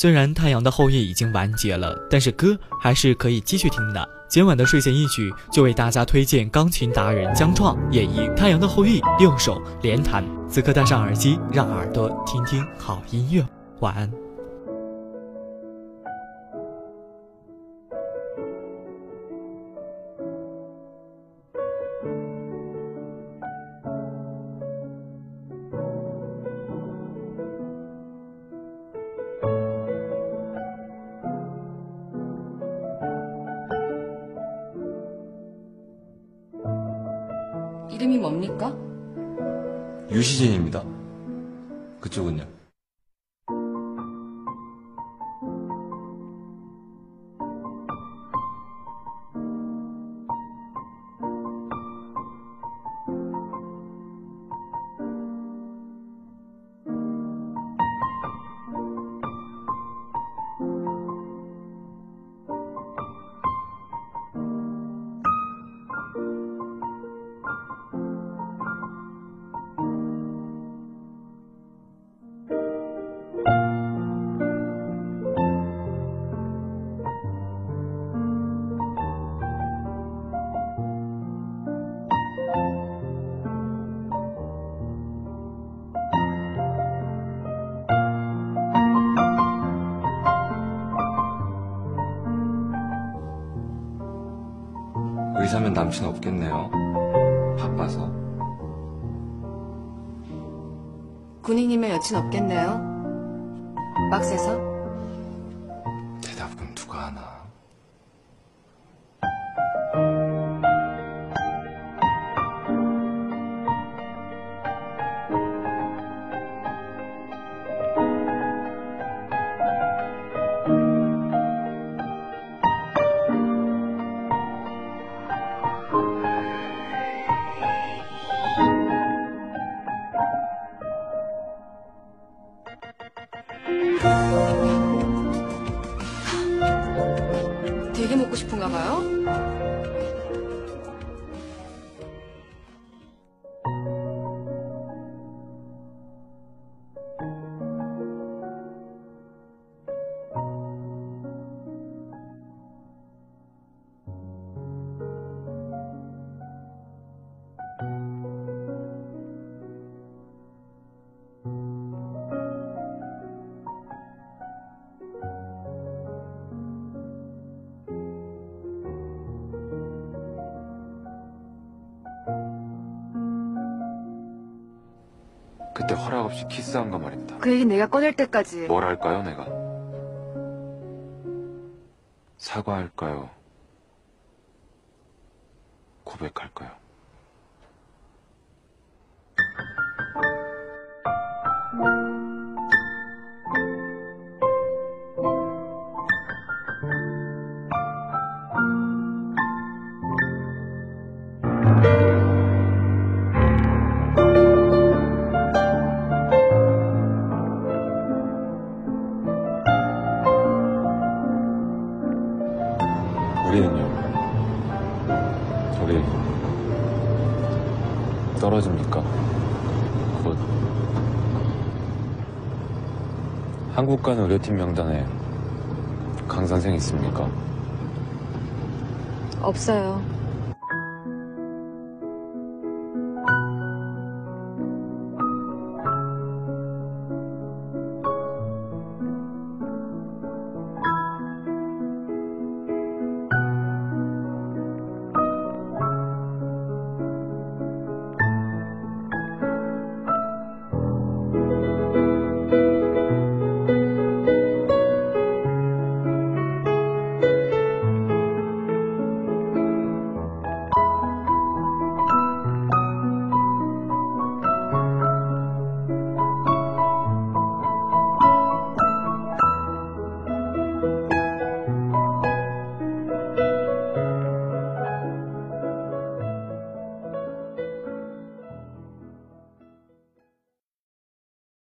虽然太阳的后夜已经完结了，但是歌还是可以继续听的。今晚的睡前一曲就为大家推荐钢琴达人姜创演绎《太阳的后裔》6首连弹。此刻戴上耳机，让耳朵听听好音乐。晚安。이름이 뭡니까? 유시진입니다. 그쪽은요? 의사면 남친 없겠네요. 바빠서. 군인이면 여친 없겠네요. 빡세서. 대답은 누가 하나. 되게 먹고 싶은가 봐요. 그때 허락 없이 키스한 거 말입니다. 그 얘기 내가 꺼낼 때까지 뭘 할까요? 내가 사과할까요? 고백할까요? 우리는요? 우리 떨어집니까? 곧 한국 가는 의료팀 명단에 강 선생 있습니까? 없어요.